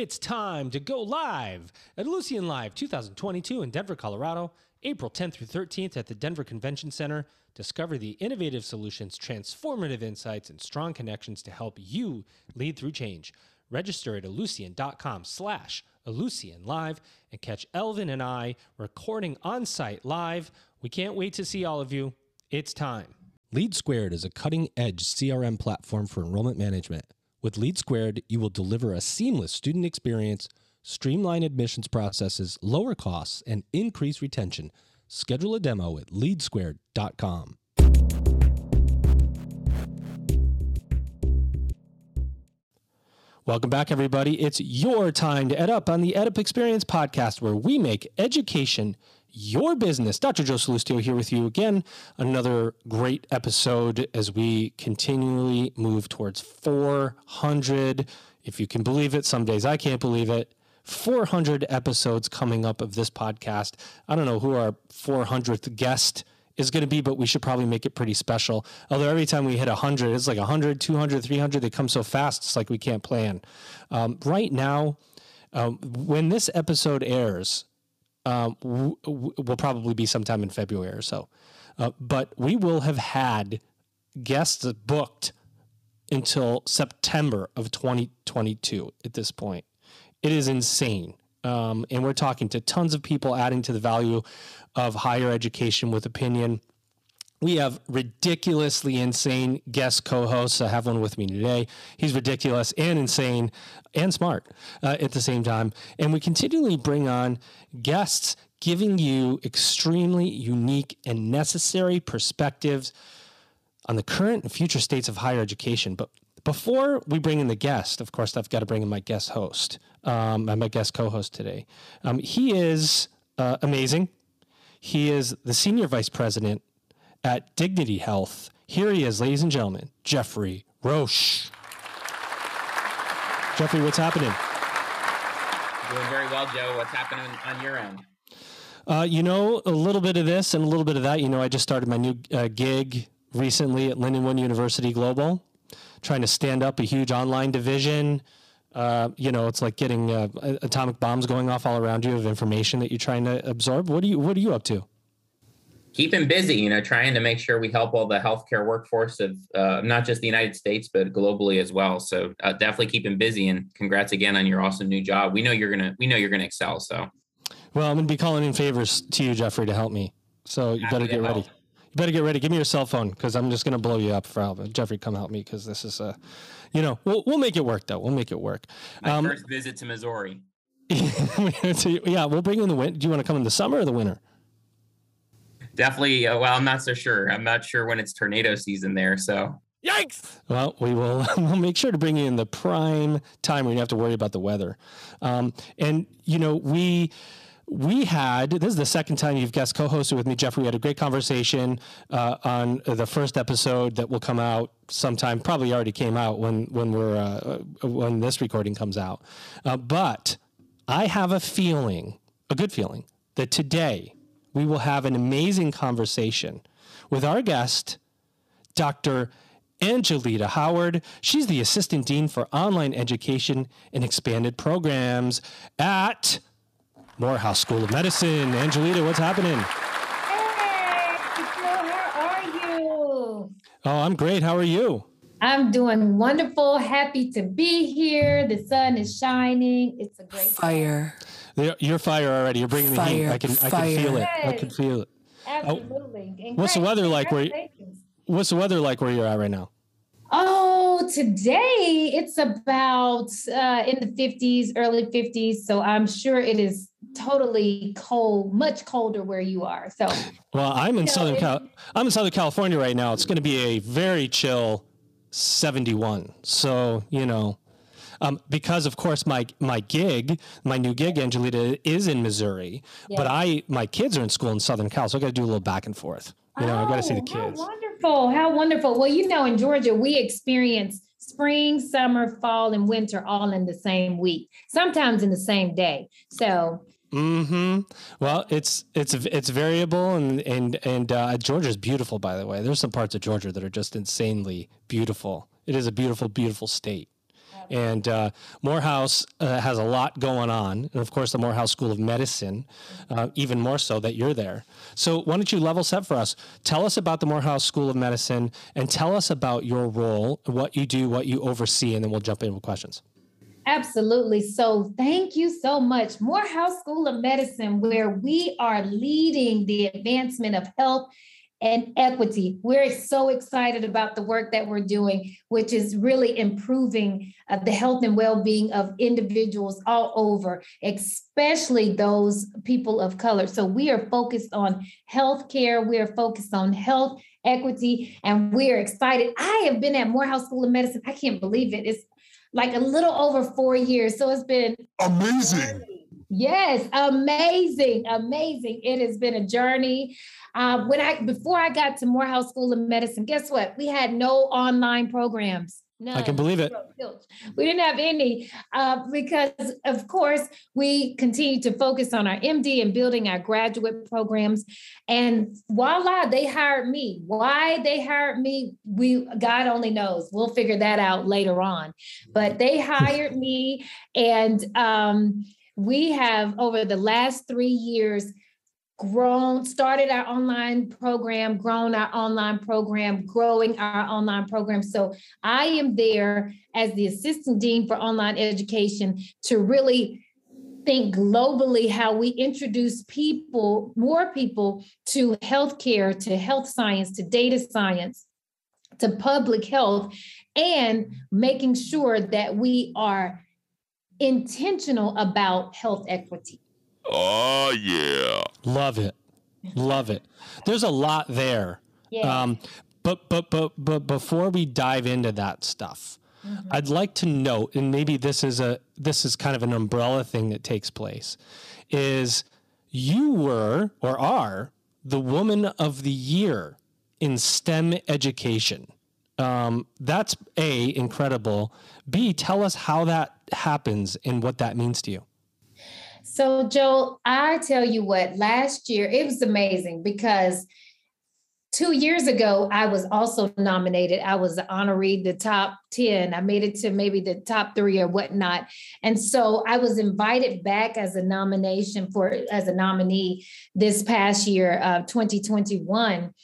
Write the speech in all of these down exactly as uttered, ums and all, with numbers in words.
It's time to go live at Ellucian Live twenty twenty-two in Denver, Colorado, April tenth through thirteenth at the Denver Convention Center. Discover the innovative solutions, transformative insights, and strong connections to help you lead through change. Register at ellucian.com slash Ellucian Live and catch Elvin and I recording on-site live. We can't wait to see all of you. It's time. LeadSquared is a cutting-edge C R M platform for enrollment management. With LeadSquared, you will deliver a seamless student experience, streamline admissions processes, lower costs, and increase retention. Schedule a demo at lead squared dot com. Welcome back, everybody. It's your time to EdUp on the EdUp Experience podcast, where we make education your business. Doctor Joe Sallustio here with you again. Another great episode as we continually move towards four hundred. If you can believe it, some days I can't believe it. four hundred episodes coming up of this podcast. I don't know who our four hundredth guest is going to be, but we should probably make it pretty special. Although every time we hit one hundred, it's like one hundred, two hundred, three hundred. They come so fast, it's like we can't plan. Um, right now, um, when this episode airs, Um, w- w- will probably be sometime in February or so. Uh, but we will have had guests booked until September of twenty twenty-two at this point. It is insane. Um, and we're talking to tons of people adding to the value of higher education with opinion. We have ridiculously insane guest co-hosts. I have one with me today. He's ridiculous and insane and smart uh, at the same time. And we continually bring on guests giving you extremely unique and necessary perspectives on the current and future states of higher education. But before we bring in the guest, of course, I've got to bring in my guest host. Um, I'm my guest co-host today. Um, he is uh, amazing. He is the senior vice president at Dignity Health. Here he is, ladies and gentlemen, Jeffrey Roche. Jeffrey, what's happening? Doing very well, Joe. What's happening on your end? Uh, you know, a little bit of this and a little bit of that. You know, I just started my new uh, gig recently at Lindenwood University Global, trying to stand up a huge online division. Uh, you know, it's like getting uh, atomic bombs going off all around you of information that you're trying to absorb. What are you, what are you up to? Keeping busy, you know, trying to make sure we help all the healthcare workforce of uh, not just the United States, but globally as well. So uh, definitely keeping busy, and congrats again on your awesome new job. We know you're going to, we know you're going to excel. So, well, I'm going to be calling in favors to you, Jeffrey, to help me. So you better get ready. You better get ready. Give me your cell phone, because I'm just going to blow you up for help. Jeffrey, come help me, because this is a, you know, we'll, we'll make it work though. We'll make it work. My um, first visit to Missouri. Yeah. We'll bring in the winter. Do you want to come in the summer or the winter? Definitely. Uh, well, I'm not so sure. I'm not sure when it's tornado season there. So yikes. Well, we will we'll make sure to bring you in the prime time where you have to worry about the weather. Um, and, you know, we we had this is the second time you've guest co-hosted with me, Jeffrey. We had a great conversation uh, on the first episode that will come out sometime. Probably already came out when when we're uh, when this recording comes out. Uh, but I have a feeling, a good feeling, that today we will have an amazing conversation with our guest, Doctor Angelita Howard. She's the Assistant Dean for Online Education and Expanded Programs at Morehouse School of Medicine. Angelita, what's happening? Hey, Joe, how are you? Oh, I'm great. How are you? I'm doing wonderful. Happy to be here. The sun is shining. It's a great fire. Day. You're fire already. You're bringing fire, the heat. I can, I can feel it. I can feel it. Absolutely. Oh, what's the weather like where? You, what's the weather like where you're at right now? Oh, today it's about uh, in the fifties, early fifties. So I'm sure it is totally cold, much colder where you are. So. Well, I'm in so Southern Cal- I'm in Southern California right now. It's going to be a very chill seventy-one. So you know. Um, because of course my my gig, my new gig, Angelita, is in Missouri, yeah. But I my kids are in school in Southern Cal, so I got to do a little back and forth. You know, oh, I got to see the kids. How wonderful! How wonderful! Well, you know, in Georgia, we experience spring, summer, fall, and winter all in the same week, sometimes in the same day. So. Hmm. Well, it's it's it's variable, and and and uh, Georgia is beautiful. By the way, there's some parts of Georgia that are just insanely beautiful. It is a beautiful, beautiful state. And uh, Morehouse uh, has a lot going on. And of course, the Morehouse School of Medicine, uh, even more so that you're there. So why don't you level set for us? Tell us about the Morehouse School of Medicine and tell us about your role, what you do, what you oversee, and then we'll jump in with questions. Absolutely. So thank you so much. Morehouse School of Medicine, where we are leading the advancement of health and equity. We're so excited about the work that we're doing, which is really improving uh, the health and well-being of individuals all over, especially those people of color. So we are focused on healthcare. We are focused on health equity, and we are excited. I have been at Morehouse School of Medicine. I can't believe it. It's like a little over four years. So it's been amazing. Yes, amazing, amazing. It has been a journey. Uh, when I before I got to Morehouse School of Medicine, guess what? We had no online programs. None. I can believe it. We didn't have any uh, because, of course, we continued to focus on our M D and building our graduate programs. And voila, they hired me. Why they hired me, we God only knows. We'll figure that out later on. But they hired me, and um, we have, over the last three years, grown, started our online program, grown our online program, growing our online program. So I am there as the Assistant Dean for Online Education to really think globally how we introduce people, more people, to healthcare, to health science, to data science, to public health, and making sure that we are intentional about health equity. Oh, yeah. Love it. Love it. There's a lot there. Yeah. Um, but, but, but, but before we dive into that stuff, mm-hmm. I'd like to note, and maybe this is a, this is kind of an umbrella thing that takes place, is you were, or are, the Woman of the Year in STEM education. Um, that's A, incredible. B, tell us how that happens and what that means to you. So, Joel, I tell you what, last year, it was amazing because two years ago, I was also nominated. I was honoree, the top ten. I made it to maybe the top three or whatnot. And so I was invited back as a nomination for, as a nominee this past year, uh, twenty twenty-one.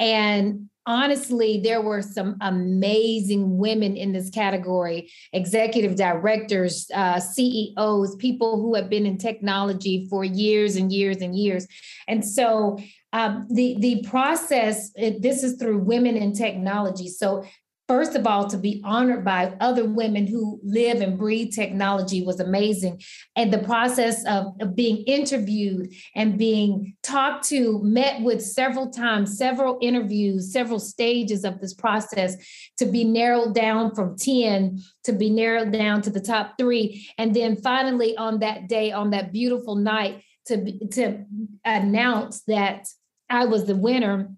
And honestly, there were some amazing women in this category, executive directors, uh, C E Os, people who have been in technology for years and years and years. And so um, the, the process, it, this is through Women in Technology. So first of all, to be honored by other women who live and breathe technology was amazing. And the process of, of being interviewed and being talked to, met with several times, several interviews, several stages of this process, to be narrowed down from ten, to be narrowed down to the top three. And then finally on that day, on that beautiful night, to, to announce that I was the winner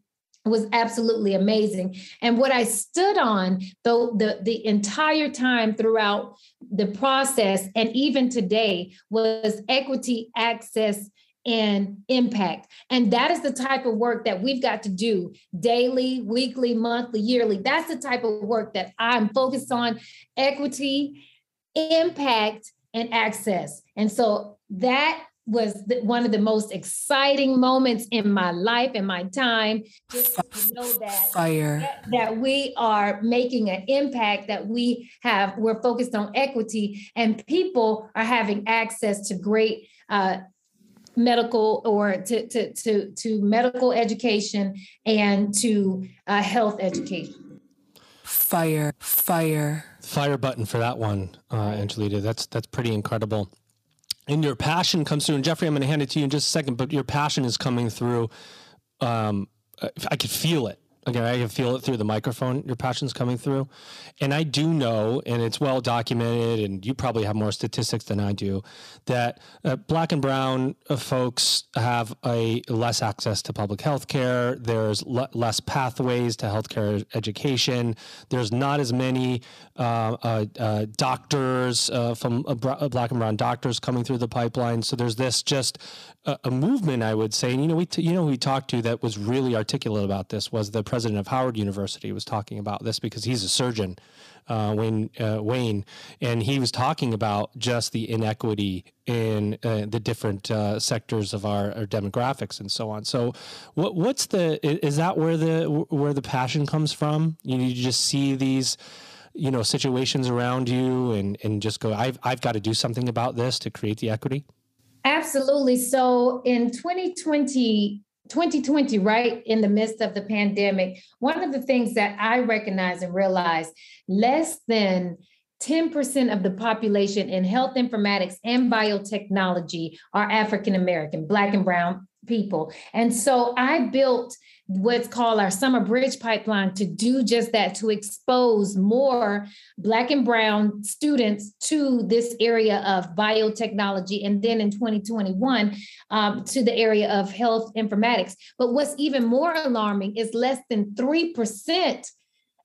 was absolutely amazing. And what I stood on, though, the, the entire time throughout the process, and even today, was equity, access, and impact. And that is the type of work that we've got to do daily, weekly, monthly, yearly. That's the type of work that I'm focused on: equity, impact, and access. And so that was the, one of the most exciting moments in my life and my time, just to know that, Fire. that that we are making an impact, that we have, we're focused on equity, and people are having access to great uh, medical or to, to, to, to medical education and to uh, health education. Fire, fire. Fire button for that one, uh, Angelita. That's, that's pretty incredible. And your passion comes through. And Jeffrey, I'm going to hand it to you in just a second, but your passion is coming through. Um, I could feel it. Okay, I can feel it through the microphone. Your passion's coming through. And I do know, and it's well documented, and you probably have more statistics than I do, that uh, Black and brown uh, folks have a less access to public health care. There's le- less pathways to healthcare education. There's not as many uh, uh, uh, doctors uh, from uh, Black and brown doctors coming through the pipeline. So there's this just uh, a movement, I would say. And you know, we t- you know, who we talked to that was really articulate about this was the president of Howard University, was talking about this because he's a surgeon, uh, Wayne, uh, Wayne, and he was talking about just the inequity in uh, the different uh, sectors of our, our demographics and so on. So, what what's the is that where the where the passion comes from? You need to just see these, you know, situations around you and and just go, I've I've got to do something about this to create the equity. Absolutely. So in twenty twenty, twenty twenty, right in the midst of the pandemic, one of the things that I recognized and realized, less than ten percent of the population in health informatics and biotechnology are African-American, Black and brown people. And so I built what's called our Summer Bridge Pipeline to do just that, to expose more Black and brown students to this area of biotechnology. And then in twenty twenty-one, um, to the area of health informatics. But what's even more alarming is less than three percent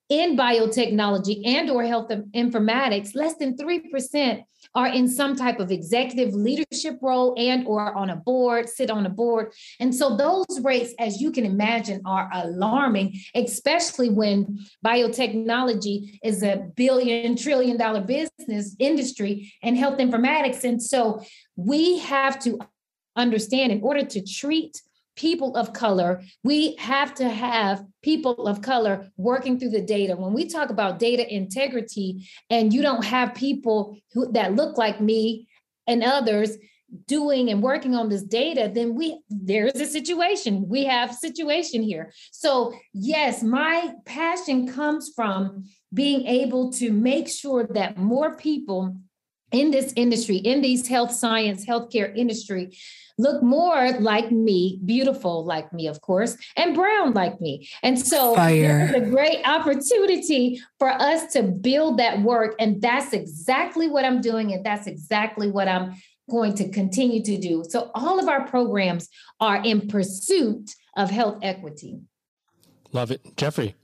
in biotechnology and or health informatics, less than three percent are in some type of executive leadership role and or on a board, sit on a board. And so those rates, as you can imagine, are alarming, especially when biotechnology is a billion, trillion dollar business industry and health informatics. And so we have to understand, in order to treat people of color, we have to have people of color working through the data. When we talk about data integrity, and you don't have people who, that look like me and others doing and working on this data, then we there's a situation. We have situation here. So yes, my passion comes from being able to make sure that more people in this industry, in these health science, healthcare industry, look more like me, beautiful like me, of course, and brown like me. And so it's a great opportunity for us to build that work. And that's exactly what I'm doing. And that's exactly what I'm going to continue to do. So all of our programs are in pursuit of health equity. Love it. Jeffrey.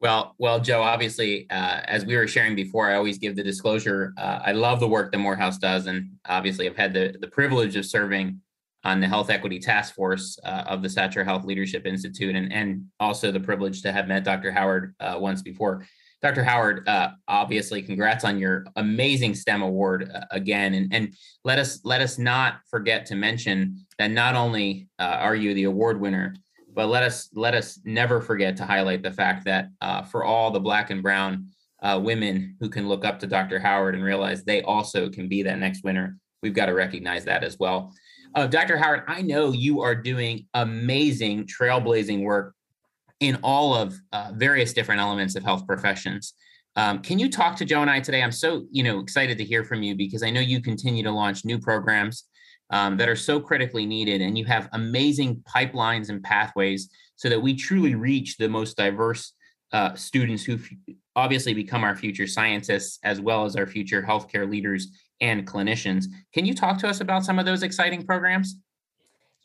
Well, well, Joe, obviously, uh, as we were sharing before, I always give the disclosure. Uh, I love the work that Morehouse does. And obviously, I've had the, the privilege of serving on the Health Equity Task Force uh, of the Satcher Health Leadership Institute, and, and also the privilege to have met Doctor Howard uh, once before. Doctor Howard, uh, obviously, congrats on your amazing STEM award uh, again. And, and let us let us not forget to mention that not only uh, are you the award winner, but let us let us never forget to highlight the fact that uh, for all the Black and brown uh, women who can look up to Doctor Howard and realize they also can be that next winner, we've got to recognize that as well. Uh, Doctor Howard, I know you are doing amazing trailblazing work in all of uh, various different elements of health professions. Um, can you talk to Joe and I today? I'm so you know excited to hear from you because I know you continue to launch new programs Um, that are so critically needed, and you have amazing pipelines and pathways so that we truly reach the most diverse uh, students who f- obviously become our future scientists as well as our future healthcare leaders and clinicians. Can you talk to us about some of those exciting programs?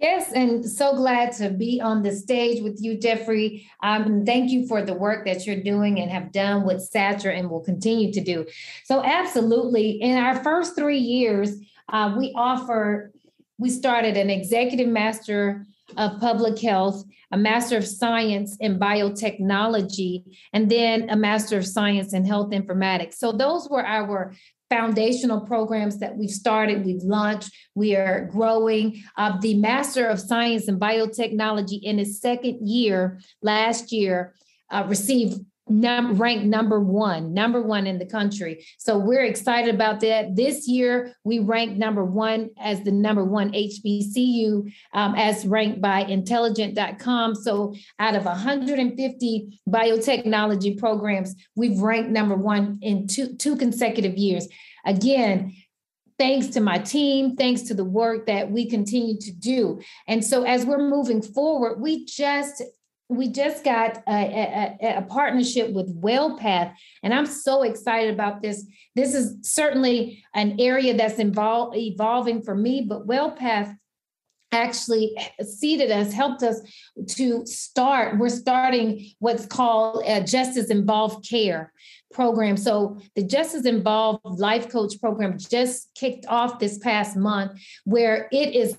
Yes, and so glad to be on the stage with you, Jeffrey. Um, thank you for the work that you're doing and have done with Satcher and will continue to do. So absolutely, in our first three years, uh, we offer, we started an executive master of public health, a master of science in biotechnology, and then a master of science in health informatics. So those were our foundational programs that we've started, we've launched, we are growing. Uh, the Master of Science in Biotechnology in its second year, last year, uh, received num- ranked number one, number one in the country. So we're excited about that. This year, we ranked number one as the number one H B C U, um, as ranked by intelligent dot com. So out of one hundred fifty biotechnology programs, we've ranked number one in two, two consecutive years. Again, thanks to my team, thanks to the work that we continue to do. And so as we're moving forward, we just We just got a, a, a partnership with Wellpath, and I'm so excited about this. This is certainly an area that's involved, evolving for me, but Wellpath actually seated us, helped us to start. We're starting what's called a Justice Involved Care program. So the Justice Involved Life Coach program just kicked off this past month, where it is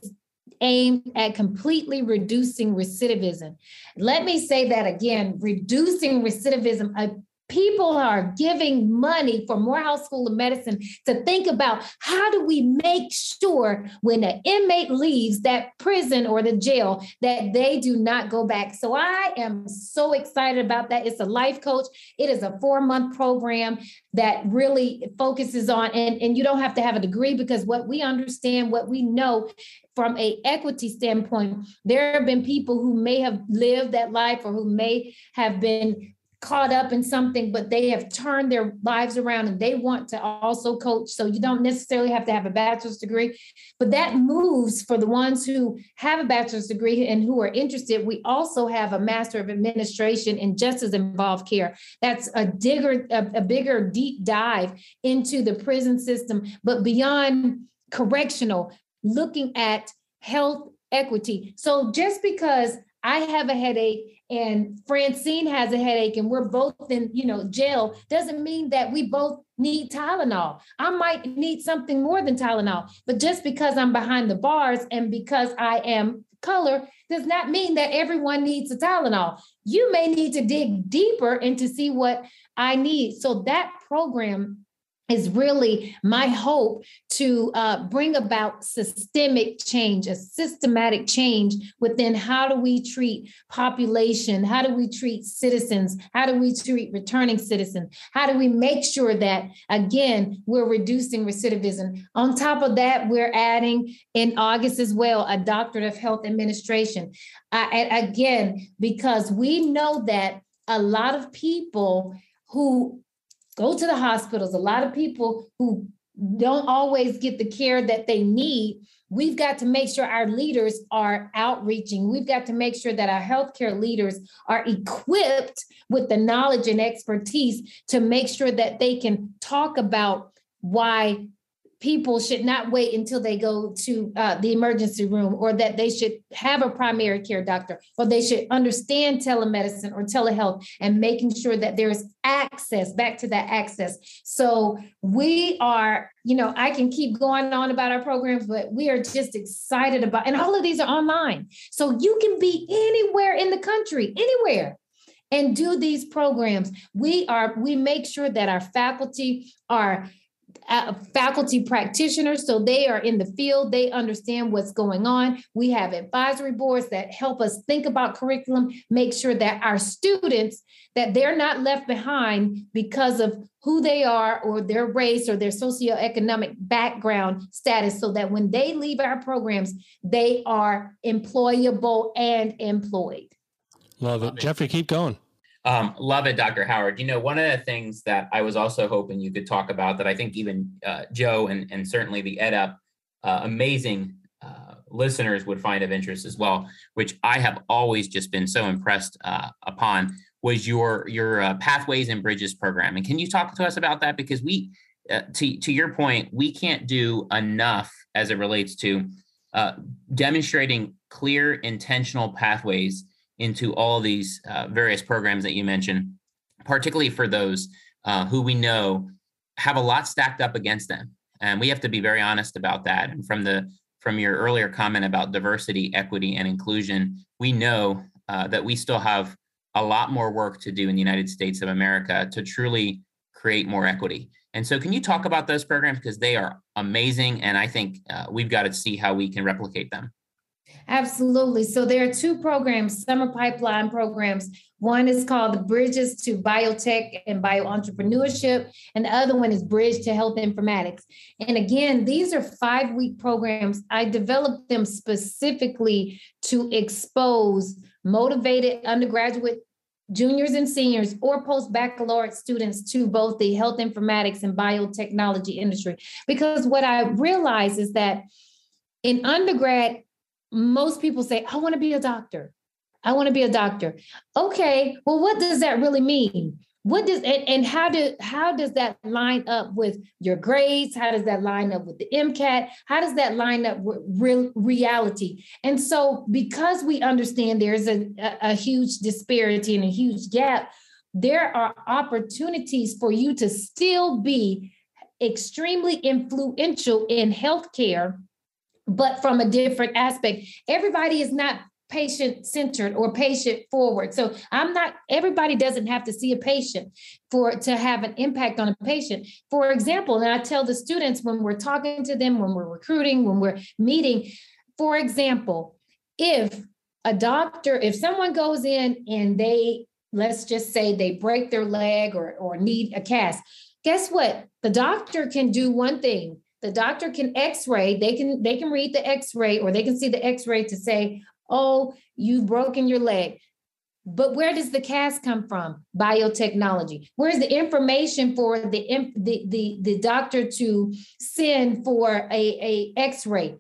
aimed at completely reducing recidivism. Let me say that again, reducing recidivism. A, People are giving money for Morehouse School of Medicine to think about how do we make sure when an inmate leaves that prison or the jail that they do not go back. So I am so excited about that. It's a life coach. It is a four-month program that really focuses on, and, and you don't have to have a degree, because what we understand, what we know from an equity standpoint, there have been people who may have lived that life or who may have been caught up in something, but they have turned their lives around and they want to also coach. So you don't necessarily have to have a bachelor's degree, but that moves for the ones who have a bachelor's degree and who are interested. We also have a master of administration in justice involved care. That's a digger, a, a bigger deep dive into the prison system, but beyond correctional, looking at health equity. So just because I have a headache and Francine has a headache and we're both in, you know, jail, doesn't mean that we both need Tylenol. I might need something more than Tylenol, but just because I'm behind the bars and because I am color does not mean that everyone needs a Tylenol. You may need to dig deeper and to see what I need. So that program is really my hope to uh, bring about systemic change, a systematic change within how do we treat population? How do we treat citizens? How do we treat returning citizens? How do we make sure that, again, we're reducing recidivism? On top of that, we're adding in August as well, a doctorate of health administration. Uh, and again, because we know that a lot of people who go to the hospitals, a lot of people who don't always get the care that they need. We've got to make sure our leaders are outreaching. We've got to make sure that our healthcare leaders are equipped with the knowledge and expertise to make sure that they can talk about why people should not wait until they go to uh, the emergency room, or that they should have a primary care doctor, or they should understand telemedicine or telehealth, and making sure that there is access, back to that access. So we are, you know, I can keep going on about our programs, but we are just excited about, and all of these are online. So you can be anywhere in the country, anywhere, and do these programs. We are, we make sure that our faculty are Uh, faculty practitioners, so they are in the field, they understand what's going on. We have advisory boards that help us think about curriculum, make sure that our students, that they're not left behind because of who they are or their race or their socioeconomic background status, so that when they leave our programs, they are employable and employed. Love it. Jeffrey, keep going. Um, love it, Doctor Howard. You know, one of the things that I was also hoping you could talk about that I think even uh, Joe and, and certainly the EdUp uh, amazing uh, listeners would find of interest as well, which I have always just been so impressed uh, upon, was your your uh, Pathways and Bridges program. And can you talk to us about that? Because we, uh, to, to your point, we can't do enough as it relates to uh, demonstrating clear, intentional pathways into all these uh, various programs that you mentioned, particularly for those uh, who we know have a lot stacked up against them. And we have to be very honest about that. And from the from your earlier comment about diversity, equity, and inclusion, we know uh, that we still have a lot more work to do in the United States of America to truly create more equity. And so can you talk about those programs? Because they are amazing. And I think uh, we've got to see how we can replicate them. Absolutely. So there are two programs, summer pipeline programs. One is called the Bridges to Biotech and Bioentrepreneurship, and the other one is Bridge to Health Informatics. And again, these are five-week programs. I developed them specifically to expose motivated undergraduate juniors and seniors or post-baccalaureate students to both the health informatics and biotechnology industry. Because what I realize is that in undergrad, most people say, I want to be a doctor. I want to be a doctor. Okay, well, what does that really mean? What does and, and how do how does that line up with your grades? How does that line up with the MCAT? How does that line up with real reality? And so, because we understand there's a, a, a huge disparity and a huge gap, there are opportunities for you to still be extremely influential in healthcare but from a different aspect. Everybody is not patient-centered or patient-forward. So I'm not, everybody doesn't have to see a patient for to have an impact on a patient. For example, and I tell the students when we're talking to them, when we're recruiting, when we're meeting, for example, if a doctor, if someone goes in and they, let's just say they break their leg or, or need a cast, guess what? The doctor can do one thing. The doctor can x-ray, they can, they can read the x-ray or they can see the x-ray to say, oh, you've broken your leg. But where does the cast come from? Biotechnology. Where's the information for the, the, the, the doctor to send for a, a x-ray?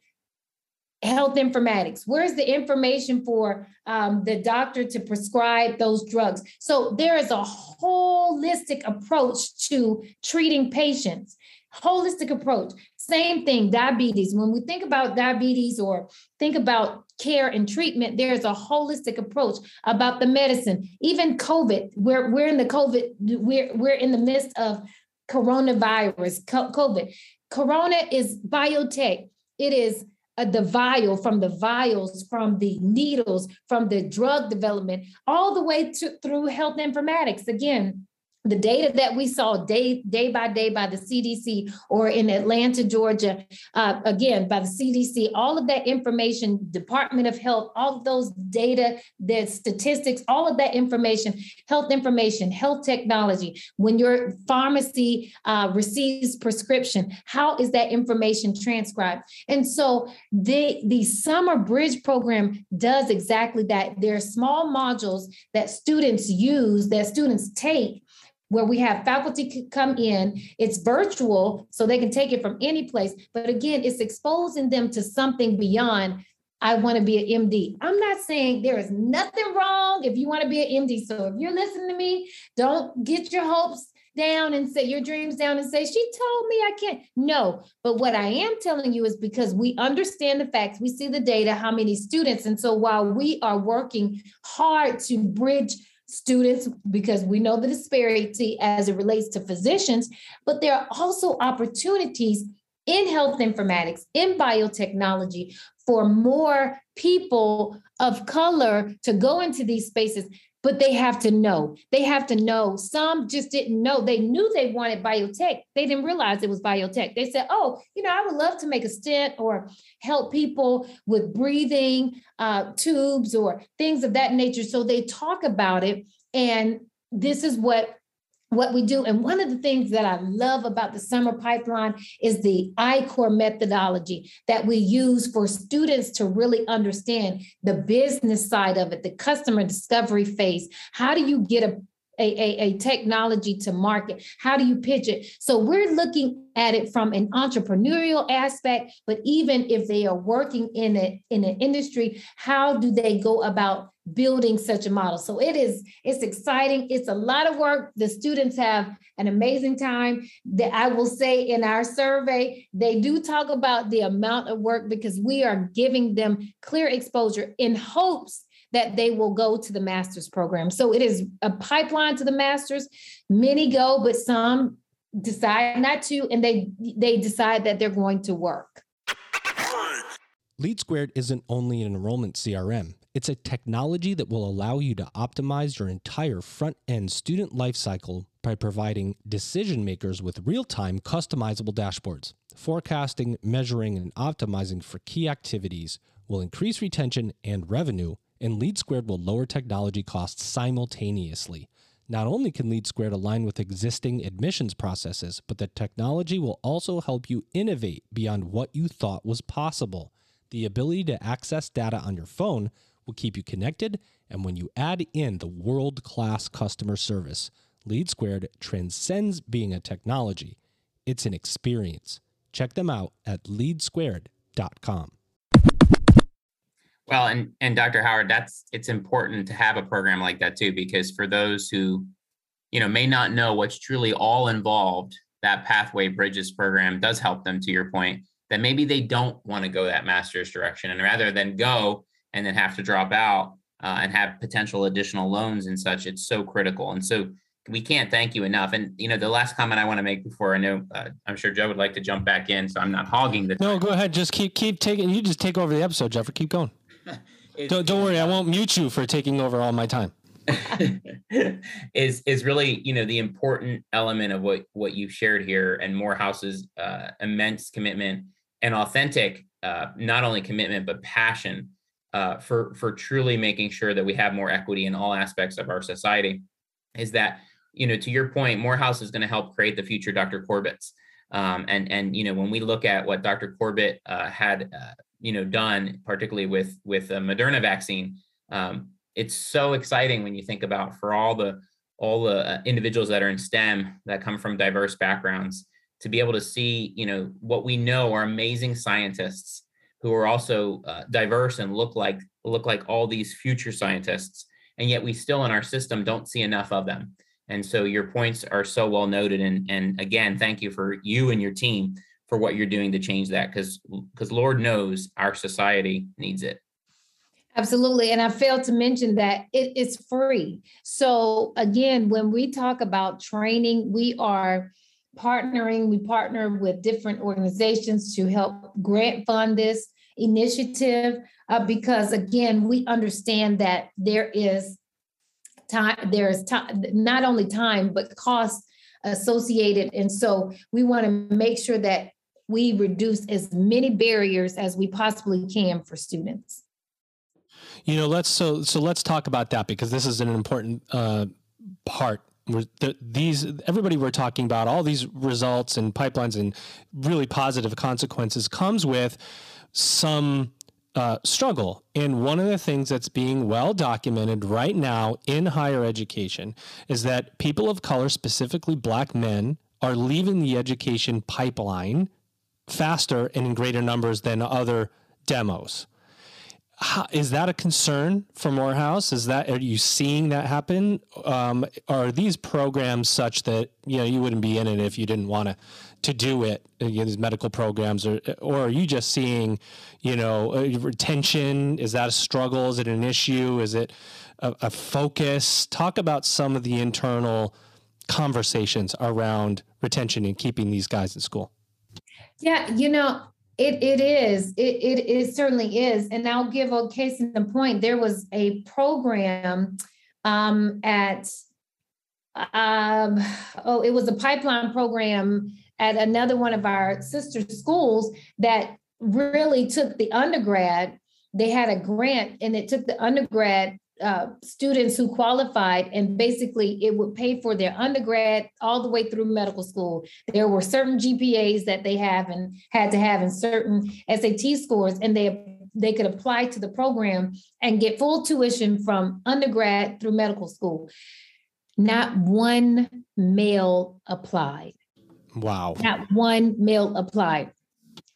Health informatics. Where's the information for um, the doctor to prescribe those drugs? So there is a holistic approach to treating patients. Holistic approach. Same thing, diabetes. When we think about diabetes or think about care and treatment, there's a holistic approach about the medicine. Even COVID, we're, we're in the COVID, we're, we're in the midst of coronavirus, COVID. Corona is biotech. It is Uh, the vial, from the vials, from the needles, from the drug development, all the way to through health informatics. Again, the data that we saw day, day by day by the C D C or in Atlanta, Georgia, uh, again, by the C D C, all of that information, Department of Health, all of those data, the statistics, all of that information, health information, health technology, when your pharmacy uh, receives prescription, how is that information transcribed? And so the, the Summer Bridge program does exactly that. There are small modules that students use, that students take, where we have faculty come in. It's virtual, so they can take it from any place. But again, it's exposing them to something beyond, I want to be an M D. I'm not saying there is nothing wrong if you want to be an M D. So if you're listening to me, don't get your hopes down and say your dreams down and say, she told me I can't. No, but what I am telling you is because we understand the facts, we see the data, how many students. And so while we are working hard to bridge students, because we know the disparity as it relates to physicians, but there are also opportunities in health informatics, in biotechnology, for more people of color to go into these spaces, but they have to know. They have to know. Some just didn't know. They knew they wanted biotech. They didn't realize it was biotech. They said, oh, you know, I would love to make a stent or help people with breathing uh, tubes or things of that nature. So they talk about it. And this is what, what we do. And one of the things that I love about the summer pipeline is the I-Corps methodology that we use for students to really understand the business side of it, the customer discovery phase. How do you get a, a, a technology to market? How do you pitch it? So we're looking at it from an entrepreneurial aspect, but even if they are working in, a, in an industry, how do they go about building such a model? So it is, it's exciting. It's a lot of work. The students have an amazing time. That I will say in our survey, they do talk about the amount of work because we are giving them clear exposure in hopes that they will go to the master's program. So it is a pipeline to the master's. Many go, but some decide not to, and they, they decide that they're going to work. LeadSquared isn't only an enrollment C R M. It's a technology that will allow you to optimize your entire front-end student lifecycle by providing decision makers with real-time customizable dashboards. Forecasting, measuring, and optimizing for key activities will increase retention and revenue, and LeadSquared will lower technology costs simultaneously. Not only can LeadSquared align with existing admissions processes, but the technology will also help you innovate beyond what you thought was possible. The ability to access data on your phone will keep you connected, and when you add in the world-class customer service, LeadSquared transcends being a technology. It's an experience. Check them out at lead squared dot com. Well, and and Doctor Howard, that's it's important to have a program like that too, because for those who, you know, may not know what's truly all involved, that Pathway Bridges program does help them, to your point, that maybe they don't want to go that master's direction, and rather than go and then have to drop out uh, and have potential additional loans and such, it's so critical. And so we can't thank you enough. And, you know, the last comment I want to make before I know, uh, I'm sure Joe would like to jump back in, so I'm not hogging the time. No, go ahead. Just keep, keep taking, you just take over the episode, Jeffrey, keep going. don't, don't worry. I won't mute you for taking over all my time. is, is really, you know, the important element of what, what you've shared here, and Morehouse's uh, immense commitment and authentic, uh, not only commitment, but passion uh, for, for truly making sure that we have more equity in all aspects of our society, is that, you know, to your point, Morehouse is going to help create the future Doctor Corbett's. Um, and, and, you know, when we look at what Doctor Corbett uh, had, uh, you know, done, particularly with, with the Moderna vaccine, um, it's so exciting when you think about for all the, all the individuals that are in STEM that come from diverse backgrounds, to be able to see, you know, what we know are amazing scientists who are also uh, diverse and look like, look like all these future scientists. And yet we still in our system don't see enough of them. And so your points are so well noted. And, and again, thank you for you and your team for what you're doing to change that, because because Lord knows our society needs it. Absolutely. And I failed to mention that it is free. So again, when we talk about training, we are partnering, we partner with different organizations to help grant fund this initiative, uh, because again, we understand that there is time, there is time, not only time, but costs associated. And so we want to make sure that we reduce as many barriers as we possibly can for students. You know, let's, so, so let's talk about that, because this is an important uh, part. We're, the, these, everybody we're talking about, all these results and pipelines and really positive consequences comes with some uh, struggle. And one of the things that's being well documented right now in higher education is that people of color, specifically Black men, are leaving the education pipeline faster and in greater numbers than other demos. How, is that a concern for Morehouse? Is that, are you seeing that happen? Um, are these programs such that, you know, you wouldn't be in it if you didn't want to to do it? You know, these medical programs, or or are you just seeing, you know, retention? Is that a struggle? Is it an issue? Is it a, a focus? Talk about some of the internal conversations around retention and keeping these guys in school. Yeah, you know. It it is, it, it it certainly is. And I'll give a case in the point. There was a program um, at, um, oh, it was a pipeline program at another one of our sister schools that really took the undergrad. They had a grant and it took the undergrad uh, students who qualified, and basically it would pay for their undergrad all the way through medical school. There were certain G P As that they have and had to have in certain S A T scores, and they, they could apply to the program and get full tuition from undergrad through medical school. Not one male applied. Wow. Not one male applied.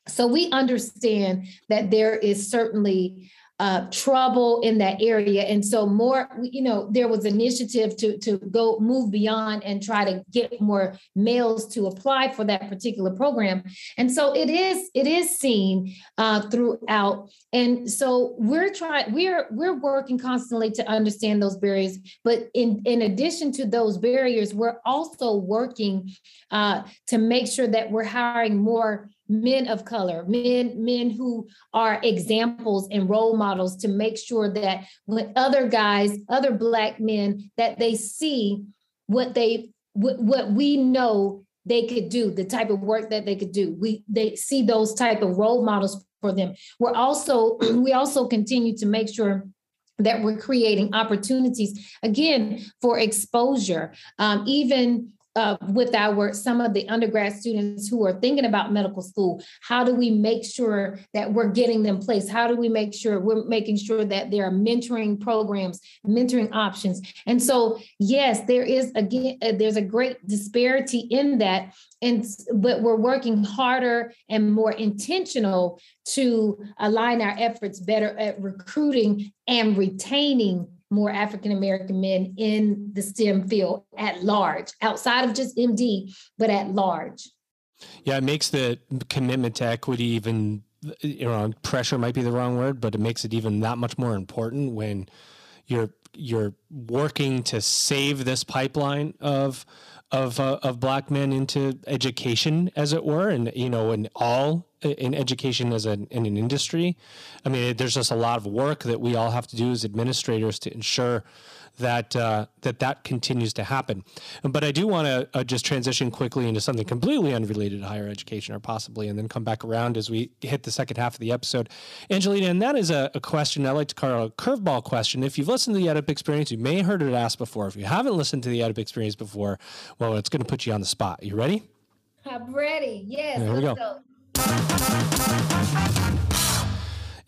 So we understand that there is certainly Uh, trouble in that area. And so more, you know, there was initiative to, to go move beyond and try to get more males to apply for that particular program. And so it is, it is seen uh, throughout. And so we're trying, we're, we're working constantly to understand those barriers. But in, in addition to those barriers, we're also working uh, to make sure that we're hiring more men of color, men, men who are examples and role models, to make sure that when other guys, other Black men, that they see what they, what, what we know they could do, the type of work that they could do. We, they see those type of role models for them. We're also, we also continue to make sure that we're creating opportunities, again, for exposure, um, even Uh, with our, some of the undergrad students who are thinking about medical school. How do we make sure that we're getting them placed? How do we make sure we're making sure that there are mentoring programs, mentoring options? And so, yes, there is, again, uh, there's a great disparity in that. And, but we're working harder and more intentional to align our efforts better at recruiting and retaining more African-American men in the STEM field at large, outside of just M D, but at large. Yeah, it makes the commitment to equity even, you know, pressure might be the wrong word, but it makes it even that much more important when, you're you're working to save this pipeline of of uh, of Black men into education, as it were, and you know, in all in education as an in an industry. I mean, there's just a lot of work that we all have to do as administrators to ensure that uh, that that continues to happen. But I do want to uh, just transition quickly into something completely unrelated to higher education, or possibly, and then come back around as we hit the second half of the episode. Angelita, and that is a, a question I like to call a curveball question. If you've listened to the EdUp Experience, you may have heard it asked before. If you haven't listened to the EdUp Experience before, well, it's going to put you on the spot. You ready? I'm ready, yes. There we go. go.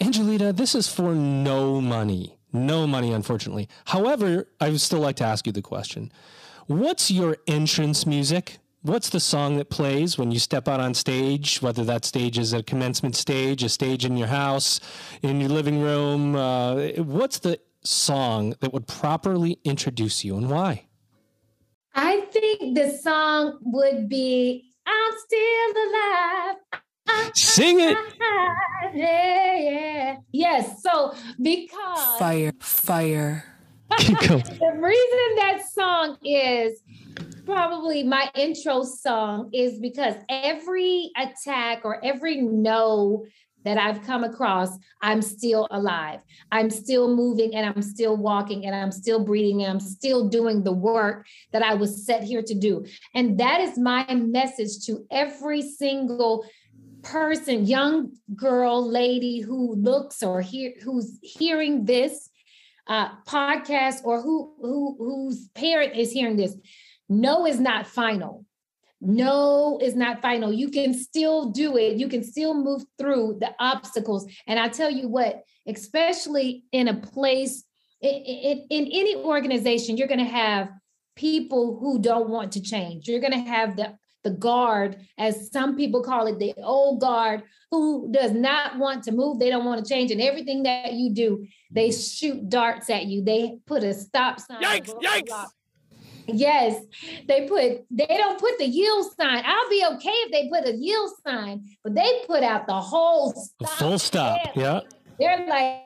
Angelita, this is for no money. No money, unfortunately. However, I would still like to ask you the question. What's your entrance music? What's the song that plays when you step out on stage, whether that stage is a commencement stage, a stage in your house, in your living room? Uh, what's the song that would properly introduce you, and why? I think the song would be, I'm Still Alive. Sing it. Yeah, yeah. Yes. So because fire, fire. The reason that song is probably my intro song is because every attack or every no that I've come across, I'm still alive. I'm still moving, and I'm still walking, and I'm still breathing, and I'm still doing the work that I was set here to do. And that is my message to every single person, young girl, lady who looks or hear, who's hearing this uh, podcast, or who who whose parent is hearing this. No is not final. No is not final. You can still do it. You can still move through the obstacles. And I tell you what, especially in a place, in, in, in any organization, you're going to have people who don't want to change. You're going to have the the guard, as some people call it, the old guard, who does not want to move. They don't want to change. And everything that you do, they shoot darts at you. They put a stop sign. Yikes, yikes. Block. Yes, they put, they don't put the yield sign. I'll be okay if they put a yield sign, but they put out the whole stop. Full stop, yeah. They're like,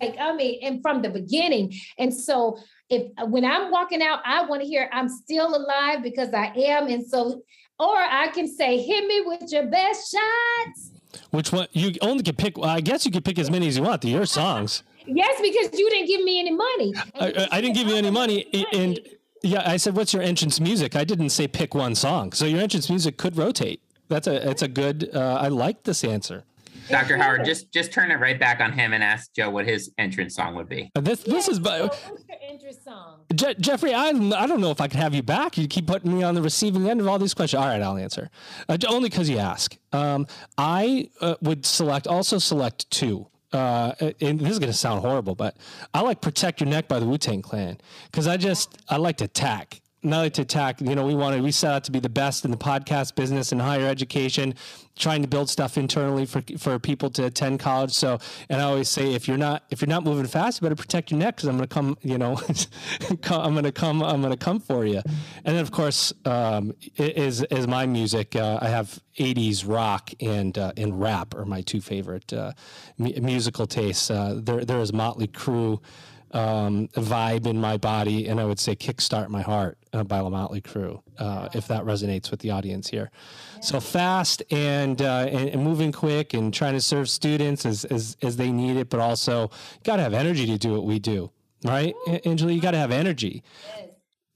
like, I mean, and from the beginning. And so if when I'm walking out, I want to hear, I'm still alive because I am. And so, or I can say, hit me with your best shots. Which one? You only can pick, I guess you could pick as many as you want to your songs. Yes, because you didn't give me any money. I, I didn't give you any money. And yeah, I said, what's your entrance music? I didn't say pick one song. So your entrance music could rotate. That's a, it's a good, uh, I like this answer. Doctor Howard, just just turn it right back on him and ask Joe what his entrance song would be. Uh, this yes, this is by, so what's your entrance song? Je- Jeffrey, I I don't know if I could have you back. You keep putting me on the receiving end of all these questions. All right, I'll answer uh, only because you ask. Um, I uh, would select also select two. Uh, and this is going to sound horrible, but I like "Protect Your Neck" by the Wu-Tang Clan because I just I like to attack. Not only to attack, you know, we wanted, we set out to be the best in the podcast business and higher education, trying to build stuff internally for for people to attend college. So, and I always say, if you're not if you're not moving fast, you better protect your neck because I'm gonna come, you know, I'm gonna come, I'm gonna come for you. And then, of course, um, is is my music. Uh, I have eighties rock and uh, and rap are my two favorite uh, m- musical tastes. Uh, there there is Motley Crue. Um, vibe in my body, and I would say "Kickstart My Heart" uh, by Motley Crue, uh, if that resonates with the audience here. Yeah. So fast and, uh, and and moving quick, and trying to serve students as as, as they need it, but also got to have energy to do what we do, right, Ooh. Angela? You got to have energy, yes.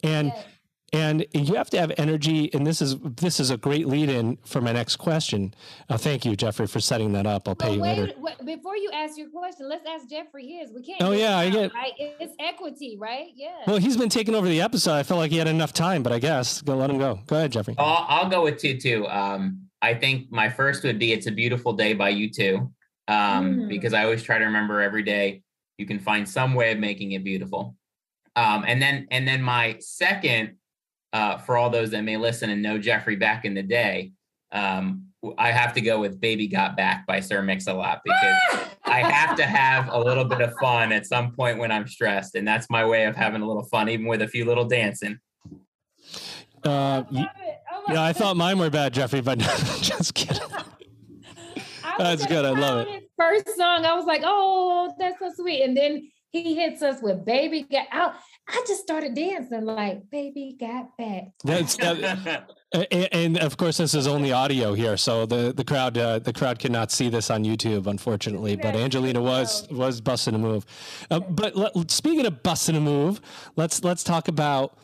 and yes. and you have to have energy. And this is this is a great lead-in for my next question. Uh, thank you, Jeffrey, for setting that up. I'll pay well, you wait, later. Wait, before you ask your question, let's ask Jeffrey his. We can't. Oh yeah, I get. Right? It's equity, right? Yeah. Well, he's been taking over the episode. I felt like he had enough time, but I guess go let him go. Go ahead, Jeffrey. I'll, I'll go with two too. Um, I think my first would be "It's a Beautiful Day" by U two, um, mm. because I always try to remember every day you can find some way of making it beautiful. Um, and then and then my second, uh, for all those that may listen and know Jeffrey back in the day, um, I have to go with "Baby Got Back" by Sir Mix-a-Lot because I have to have a little bit of fun at some point when I'm stressed. And that's my way of having a little fun, even with a few little dancing. Uh, I love it. I love yeah, it. I thought mine were bad, Jeffrey, but no, just kidding. That's good. I love it. First song, I was like, oh, that's so sweet. And then He hits us with Baby Got Out. I just started dancing like Baby Got Back. That's, that, and of course, this is only audio here. So the, the crowd uh, the crowd cannot see this on YouTube, unfortunately. But Angelita was was busting a move. Uh, but let, speaking of busting a move, let's let's talk about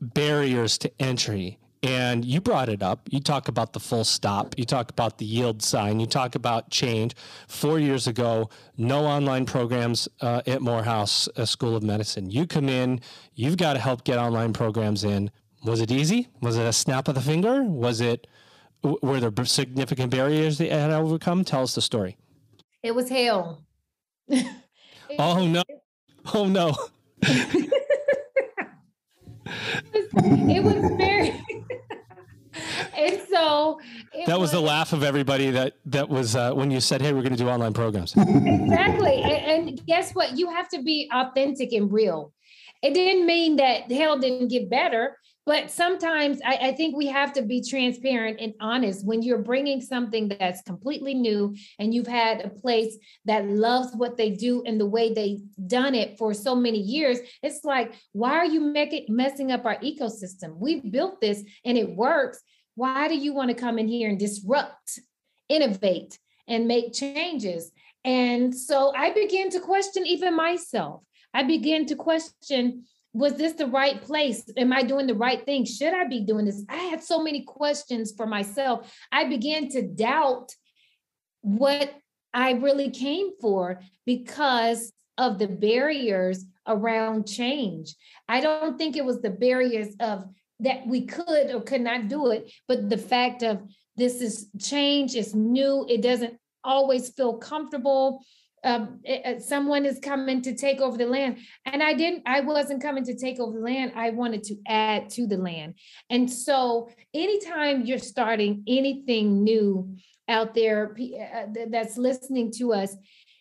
barriers to entry. And you brought it up. You talk about the full stop. You talk about the yield sign. You talk about change. Four years ago, no online programs uh, at Morehouse School of Medicine. You come in. You've got to help get online programs in. Was it easy? Was it a snap of the finger? Was it? Were there significant barriers that had to overcome? Tell us the story. It was hell. it oh was, no! Oh no! it, was, it was very. And so that was, was the laugh of everybody that that was uh, when you said, hey, we're going to do online programs. Exactly. And, and guess what? You have to be authentic and real. It didn't mean that hell didn't get better. But sometimes I, I think we have to be transparent and honest when you're bringing something that's completely new and you've had a place that loves what they do and the way they've done it for so many years. It's like, why are you make it, messing up our ecosystem? We built this and it works. Why do you want to come in here and disrupt, innovate, and make changes? And so I began to question even myself. I began to question, was this the right place? Am I doing the right thing? Should I be doing this? I had so many questions for myself. I began to doubt what I really came for because of the barriers around change. I don't think it was the barriers of that we could or could not do it, but the fact of this is change, it's new, it doesn't always feel comfortable. Um, it, someone is coming to take over the land. And I didn't, I wasn't coming to take over the land. I wanted to add to the land. And so anytime you're starting anything new out there uh, that's listening to us,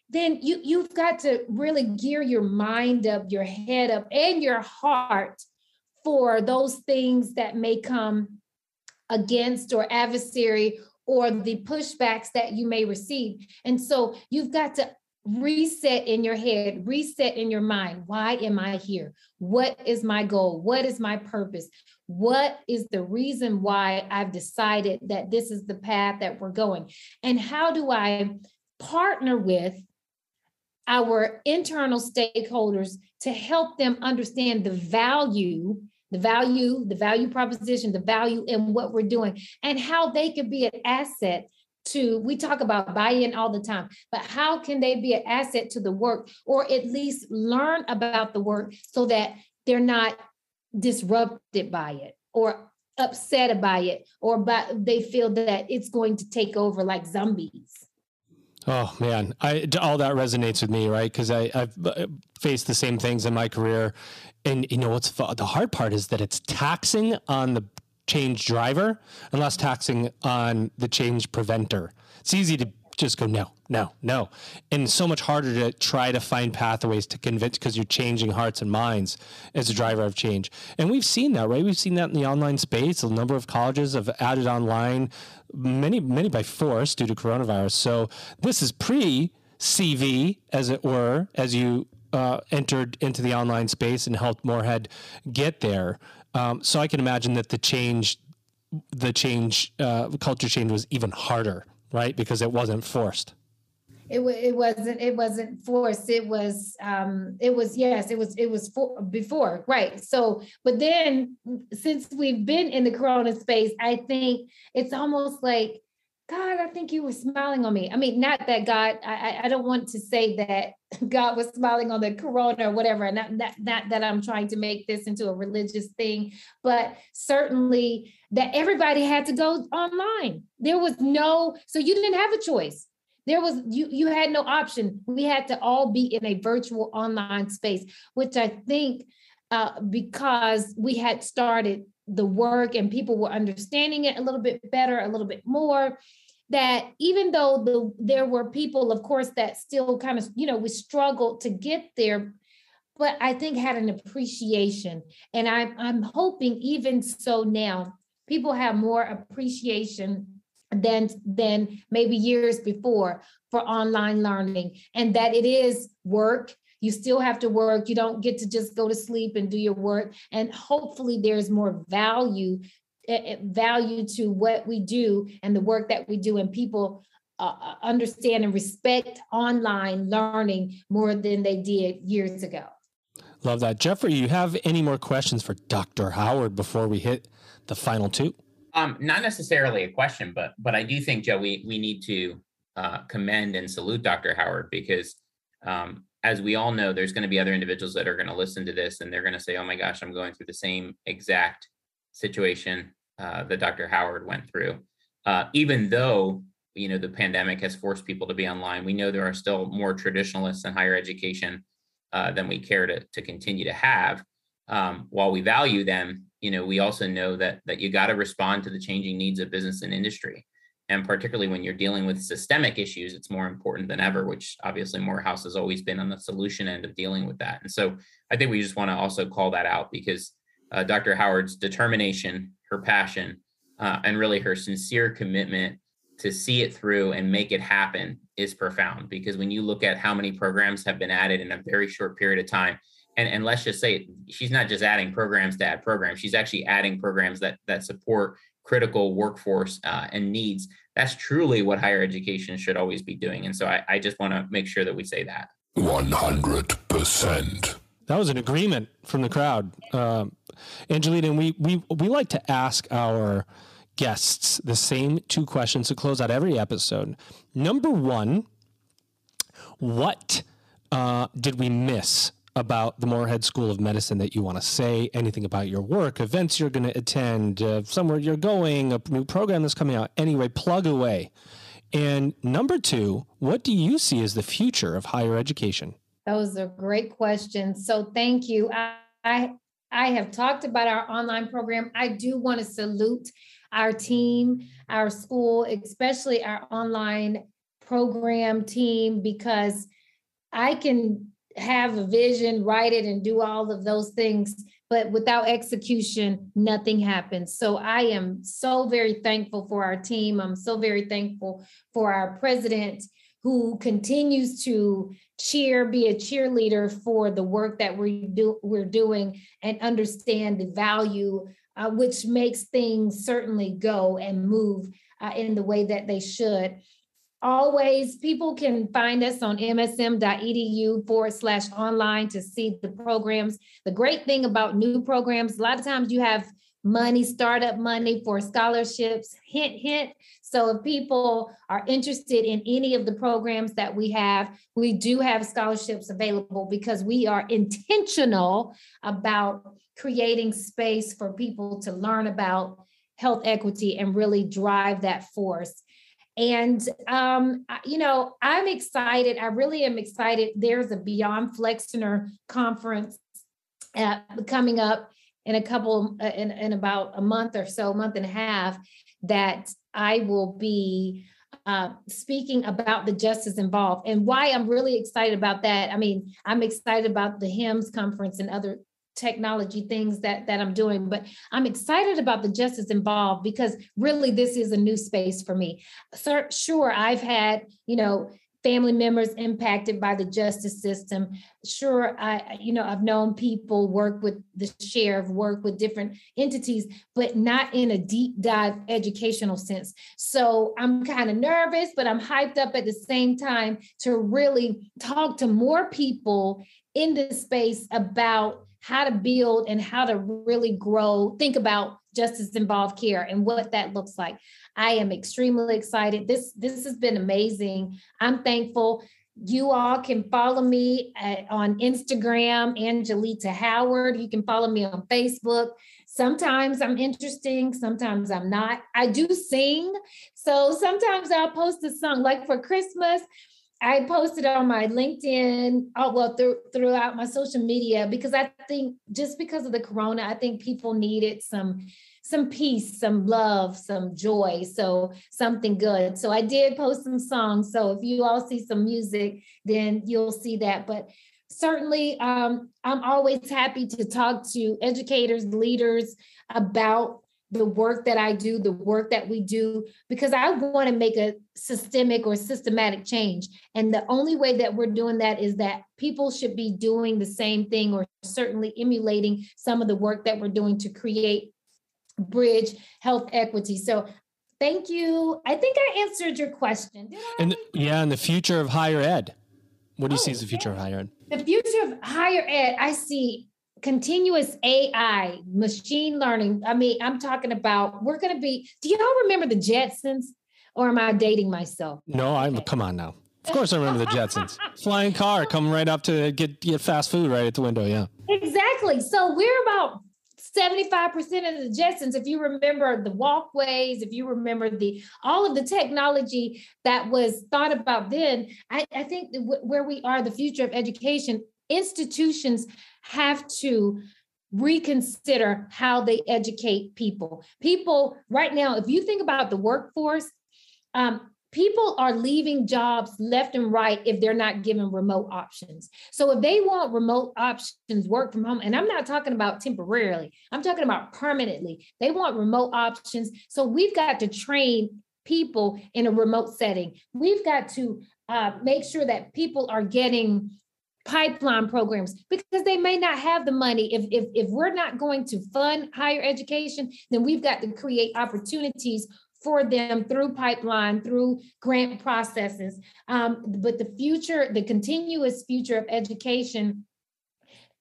then you, you've got to really gear your mind up, your head up, and your heart for those things that may come against or adversary or the pushbacks that you may receive. And so you've got to reset in your head, reset in your mind. Why am I here? What is my goal? What is my purpose? What is the reason why I've decided that this is the path that we're going? And how do I partner with our internal stakeholders to help them understand the value, the value, the value proposition, the value in what we're doing, and how they could be an asset to, we talk about buy-in all the time, but how can they be an asset to the work, or at least learn about the work so that they're not disrupted by it or upset by it, or by, they feel that it's going to take over like zombies. Oh man, I, all that resonates with me, right? Because I've faced the same things in my career. And you know, what's the hard part is that it's taxing on the change driver and less taxing on the change preventer. It's easy to just go, no, no, no. And so much harder to try to find pathways to convince, because you're changing hearts and minds as a driver of change. And we've seen that, right? We've seen that in the online space. A number of colleges have added online, many, many by force due to coronavirus. So this is pre-C V, as it were, as you uh, entered into the online space and helped Morehead get there. Um, so I can imagine that the change, the change, uh, culture change was even harder, right? Because it wasn't forced. It, it wasn't, it wasn't forced. It was, um, it was, yes, it was, it was for, before. Right. So, but then since we've been in the Corona space, I think it's almost like, God, I think you were smiling on me. I mean, not that God, I, I don't want to say that God was smiling on the Corona or whatever. Not, not, not that I'm trying to make this into a religious thing, but certainly that everybody had to go online. There was no, so you didn't have a choice. There was, you, you had no option. We had to all be in a virtual online space, which I think uh, because we had started the work and people were understanding it a little bit better, a little bit more, that even though the, there were people, of course, that still kind of, you know, we struggled to get there, but I think had an appreciation. And I, I'm hoping even so now, people have more appreciation than, than maybe years before for online learning, and that it is work. You still have to work. You don't get to just go to sleep and do your work. And hopefully there's more value, value to what we do and the work that we do, and people uh, understand and respect online learning more than they did years ago. Love that. Jeffrey, you have any more questions for Doctor Howard before we hit the final two? Um, not necessarily a question, but but I do think, Joe, we, we need to uh, commend and salute Doctor Howard, because um, as we all know, there's going to be other individuals that are going to listen to this and they're going to say, oh my gosh, I'm going through the same exact situation uh, that Doctor Howard went through. Uh, even though, you know, the pandemic has forced people to be online, we know there are still more traditionalists in higher education uh, than we care to, to continue to have. Um, while we value them, you know, we also know that that you got to respond to the changing needs of business and industry. And particularly when you're dealing with systemic issues, it's more important than ever, which obviously Morehouse has always been on the solution end of dealing with that. And so I think we just want to also call that out, because uh, Doctor Howard's determination, her passion, uh, and really her sincere commitment to see it through and make it happen is profound. Because when you look at how many programs have been added in a very short period of time, And, and let's just say she's not just adding programs to add programs. She's actually adding programs that that support critical workforce uh, and needs. That's truly what higher education should always be doing. And so I, I just want to make sure that we say that. one hundred percent. That was an agreement from the crowd. Uh, Angelita, and we, we, we like to ask our guests the same two questions to close out every episode. Number one, what uh, did we miss about the Morehead School of Medicine that you want to say, anything about your work, events you're going to attend, uh, somewhere you're going, a new program that's coming out. Anyway, plug away. And number two, what do you see as the future of higher education? Those are great questions. So thank you. I, I, I have talked about our online program. I do want to salute our team, our school, especially our online program team, because I can have a vision, write it, and do all of those things, but without execution, nothing happens. So I am so very thankful for our team. I'm so very thankful for our president, who continues to cheer, be a cheerleader for the work that we do, we're doing, and understand the value, uh, which makes things certainly go and move uh, in the way that they should. Always, people can find us on msm.edu forward slash online to see the programs. The great thing about new programs, a lot of times you have money, startup money for scholarships, hint, hint. So if people are interested in any of the programs that we have, we do have scholarships available, because we are intentional about creating space for people to learn about health equity and really drive that force. And, um, you know, I'm excited. I really am excited. There's a Beyond Flexner conference uh, coming up in a couple, uh, in, in about a month or so, month and a half, that I will be uh, speaking about the justice involved and why I'm really excited about that. I mean, I'm excited about the HIMSS conference and other technology things that, that I'm doing, but I'm excited about the justice involved, because really this is a new space for me. So, sure, I've had, you know, family members impacted by the justice system. Sure, I, you know, I've known people, work with the sheriff, work with different entities, but not in a deep dive educational sense. So I'm kind of nervous, but I'm hyped up at the same time to really talk to more people in this space about how to build and how to really grow, think about justice-involved care and what that looks like. I am extremely excited. This, this has been amazing. I'm thankful. You all can follow me at, on Instagram, Angelita Howard. You can follow me on Facebook. Sometimes I'm interesting, sometimes I'm not. I do sing, so sometimes I'll post a song. Like for Christmas, I posted on my LinkedIn, oh, well, through, throughout my social media, because I think just because of the corona, I think people needed some, some peace, some love, some joy, so something good. So I did post some songs. So if you all see some music, then you'll see that. But certainly, um, I'm always happy to talk to educators, leaders about the work that I do, the work that we do, because I want to make a systemic or systematic change. And the only way that we're doing that is that people should be doing the same thing, or certainly emulating some of the work that we're doing to create bridge health equity. So thank you. I think I answered your question. Did I? And, yeah, and the future of higher ed. What do you oh, see as the future yeah. of higher ed? The future of higher ed, I see continuous A I, machine learning. I mean, I'm talking about, we're going to be, do y'all remember the Jetsons, or am I dating myself? No, I come on now. Of course I remember the Jetsons. Flying car, come right up to get, get fast food right at the window. Yeah, exactly. So we're about seventy-five percent of the Jetsons. If you remember the walkways, if you remember the, all of the technology that was thought about then, I, I think w- where we are, the future of education, institutions have to reconsider how they educate people. People right now, if you think about the workforce, um, people are leaving jobs left and right if they're not given remote options. So if they want remote options, work from home, and I'm not talking about temporarily, I'm talking about permanently. They want remote options. So we've got to train people in a remote setting. We've got to uh, make sure that people are getting pipeline programs, because they may not have the money. If, if, if we're not going to fund higher education, then we've got to create opportunities for them through pipeline, through grant processes. Um, but the future, the continuous future of education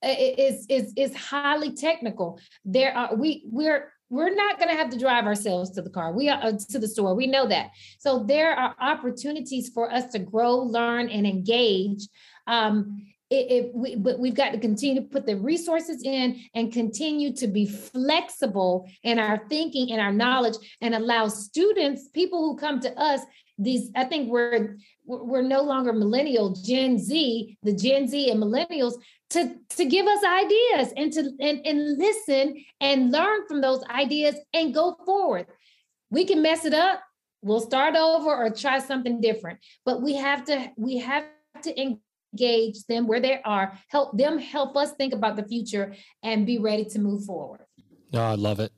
is, is, is highly technical. There are, we, we're, we're not going to have to drive ourselves to the car. We are uh, to the store. We know that. So there are opportunities for us to grow, learn, and engage. Um, If we, but we've got to continue to put the resources in and continue to be flexible in our thinking and our knowledge, and allow students, people who come to us, these, I think we're we're no longer millennial, Gen Z, the Gen Z and millennials, to, to give us ideas and to and, and listen and learn from those ideas and go forward. We can mess it up, we'll start over or try something different, but we have to we have to engage. Engage them where they are, help them, help us think about the future and be ready to move forward. Oh, I love it.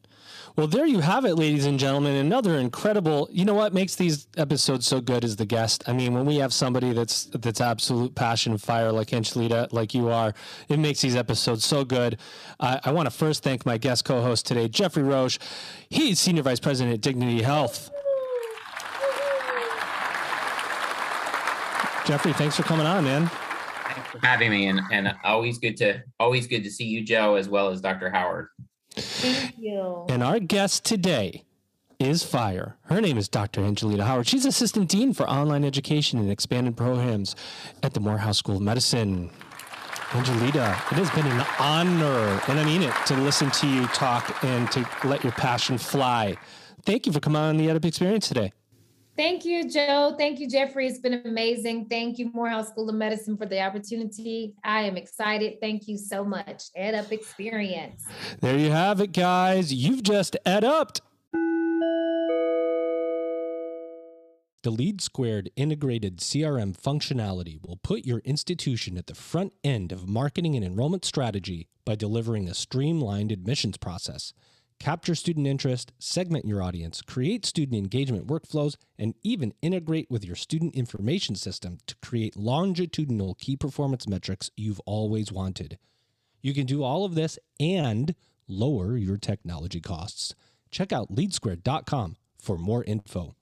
Well, there you have it, ladies and gentlemen. Another incredible, you know what makes these episodes so good is the guest. I mean, when we have somebody that's that's absolute passion and fire like Angelita, like you are, it makes these episodes so good. Uh, I want to first thank my guest co-host today, Jeffrey Roche. He's Senior Vice President at Dignity Health. Jeffrey, thanks for coming on, man. Thanks for having me, and, and always good to always good to see you, Joe, as well as Doctor Howard. Thank you. And our guest today is fire. Her name is Doctor Angelita Howard. She's Assistant Dean for Online Education and Expanded Programs at the Morehouse School of Medicine. Angelita, it has been an honor, and I mean it, to listen to you talk and to let your passion fly. Thank you for coming on the EdUp Experience today. Thank you, Joe. Thank you, Jeffrey. It's been amazing. Thank you, Morehouse School of Medicine, for the opportunity. I am excited. Thank you so much. EdUp Experience. There you have it, guys. You've just EdUp'd. The LeadSquared integrated C R M functionality will put your institution at the front end of marketing and enrollment strategy by delivering a streamlined admissions process. Capture student interest, segment your audience, create student engagement workflows, and even integrate with your student information system to create longitudinal key performance metrics you've always wanted. You can do all of this and lower your technology costs. Check out LeadSquared dot com for more info.